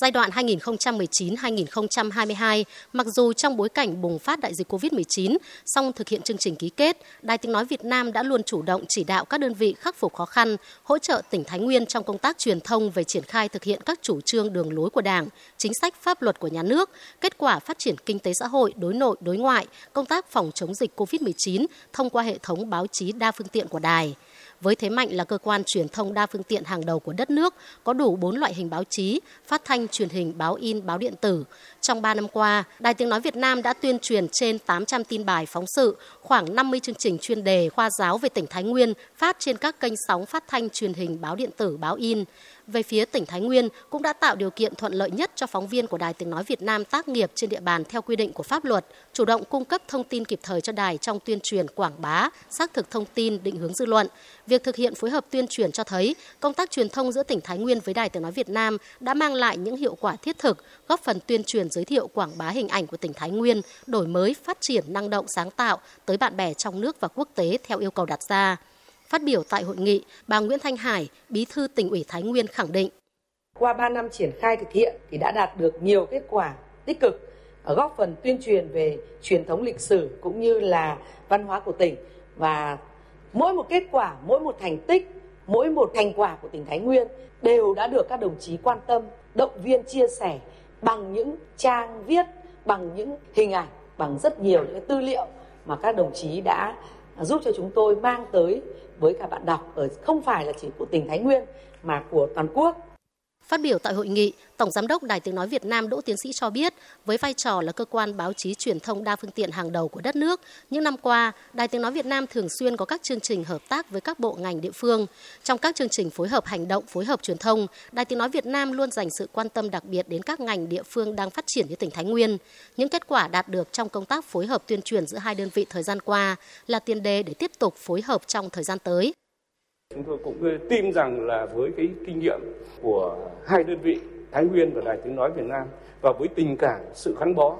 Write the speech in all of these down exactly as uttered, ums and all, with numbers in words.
giai đoạn hai nghìn không trăm mười chín đến hai nghìn không trăm hai mươi hai, mặc dù trong bối cảnh bùng phát đại dịch covid mười chín, song thực hiện chương trình ký kết, Đài Tiếng Nói Việt Nam đã luôn chủ động chỉ đạo các đơn vị khắc phục khó khăn, hỗ trợ tỉnh Thái Nguyên trong công tác truyền thông về triển khai thực hiện các chủ trương đường lối của Đảng, chính sách pháp luật của nhà nước, kết quả phát triển kinh tế xã hội, đối nội, đối ngoại, công tác phòng chống dịch covid mười chín thông qua hệ thống báo chí đa phương tiện của Đài. Với thế mạnh là cơ quan truyền thông đa phương tiện hàng đầu của đất nước, có đủ bốn loại hình báo chí, phát thanh, truyền hình, báo in, báo điện tử. Trong ba năm qua, Đài Tiếng Nói Việt Nam đã tuyên truyền trên tám trăm tin bài phóng sự, khoảng năm mươi chương trình chuyên đề khoa giáo về tỉnh Thái Nguyên phát trên các kênh sóng phát thanh, truyền hình, báo điện tử, báo in. Về phía tỉnh Thái Nguyên cũng đã tạo điều kiện thuận lợi nhất cho phóng viên của Đài Tiếng Nói Việt Nam tác nghiệp trên địa bàn theo quy định của pháp luật, chủ động cung cấp thông tin kịp thời cho đài trong tuyên truyền quảng bá, xác thực thông tin, định hướng dư luận. Việc thực hiện phối hợp tuyên truyền cho thấy công tác truyền thông giữa tỉnh Thái Nguyên với Đài Tiếng Nói Việt Nam đã mang lại những hiệu quả thiết thực, góp phần tuyên truyền giới thiệu quảng bá hình ảnh của tỉnh Thái Nguyên, đổi mới, phát triển, năng động, sáng tạo tới bạn bè trong nước và quốc tế theo yêu cầu đặt ra. Phát biểu tại hội nghị, bà Nguyễn Thanh Hải, Bí thư Tỉnh ủy Thái Nguyên khẳng định: qua ba năm triển khai thực hiện thì đã đạt được nhiều kết quả tích cực, góp phần tuyên truyền về truyền thống lịch sử cũng như là văn hóa của tỉnh, và mỗi một kết quả, mỗi một thành tích, mỗi một thành quả của tỉnh Thái Nguyên đều đã được các đồng chí quan tâm, động viên, chia sẻ bằng những trang viết, bằng những hình ảnh, bằng rất nhiều những tư liệu mà các đồng chí đã giúp cho chúng tôi mang tới với cả bạn đọc ở không phải là chỉ của tỉnh Thái Nguyên mà của toàn quốc. Phát biểu tại hội nghị, Tổng Giám đốc Đài Tiếng Nói Việt Nam Đỗ Tiến Sĩ cho biết, với vai trò là cơ quan báo chí truyền thông đa phương tiện hàng đầu của đất nước, những năm qua, Đài Tiếng Nói Việt Nam thường xuyên có các chương trình hợp tác với các bộ ngành địa phương. Trong các chương trình phối hợp hành động, phối hợp truyền thông, Đài Tiếng Nói Việt Nam luôn dành sự quan tâm đặc biệt đến các ngành địa phương đang phát triển như tỉnh Thái Nguyên. Những kết quả đạt được trong công tác phối hợp tuyên truyền giữa hai đơn vị thời gian qua là tiền đề để tiếp tục phối hợp trong thời gian tới. Chúng tôi cũng tin rằng là với cái kinh nghiệm của hai đơn vị Thái Nguyên và Đài Tiếng Nói Việt Nam, và với tình cảm, sự gắn bó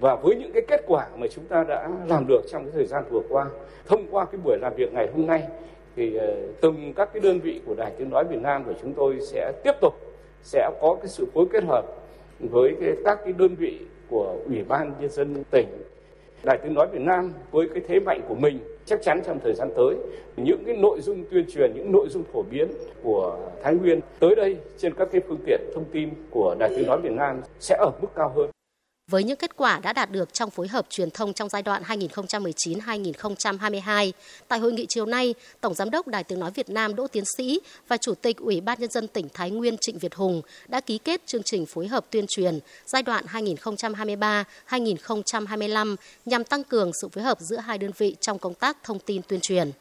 và với những cái kết quả mà chúng ta đã làm được trong cái thời gian vừa qua, thông qua cái buổi làm việc ngày hôm nay thì từng các cái đơn vị của Đài Tiếng Nói Việt Nam của chúng tôi sẽ tiếp tục sẽ có cái sự phối kết hợp với cái, các cái đơn vị của Ủy ban Nhân dân tỉnh. Đài Tiếng Nói Việt Nam với cái thế mạnh của mình chắc chắn trong thời gian tới, những cái nội dung tuyên truyền, những nội dung phổ biến của Thái Nguyên tới đây trên các cái phương tiện thông tin của Đài Tiếng Nói Việt Nam sẽ ở mức cao hơn. Với những kết quả đã đạt được trong phối hợp truyền thông trong giai đoạn hai nghìn không trăm mười chín đến hai nghìn không trăm hai mươi hai, tại hội nghị chiều nay, Tổng Giám đốc Đài Tiếng Nói Việt Nam Đỗ Tiến Sĩ và Chủ tịch Ủy ban Nhân dân tỉnh Thái Nguyên Trịnh Việt Hùng đã ký kết chương trình phối hợp tuyên truyền giai đoạn hai nghìn không trăm hai mươi ba đến hai nghìn không trăm hai mươi lăm nhằm tăng cường sự phối hợp giữa hai đơn vị trong công tác thông tin tuyên truyền.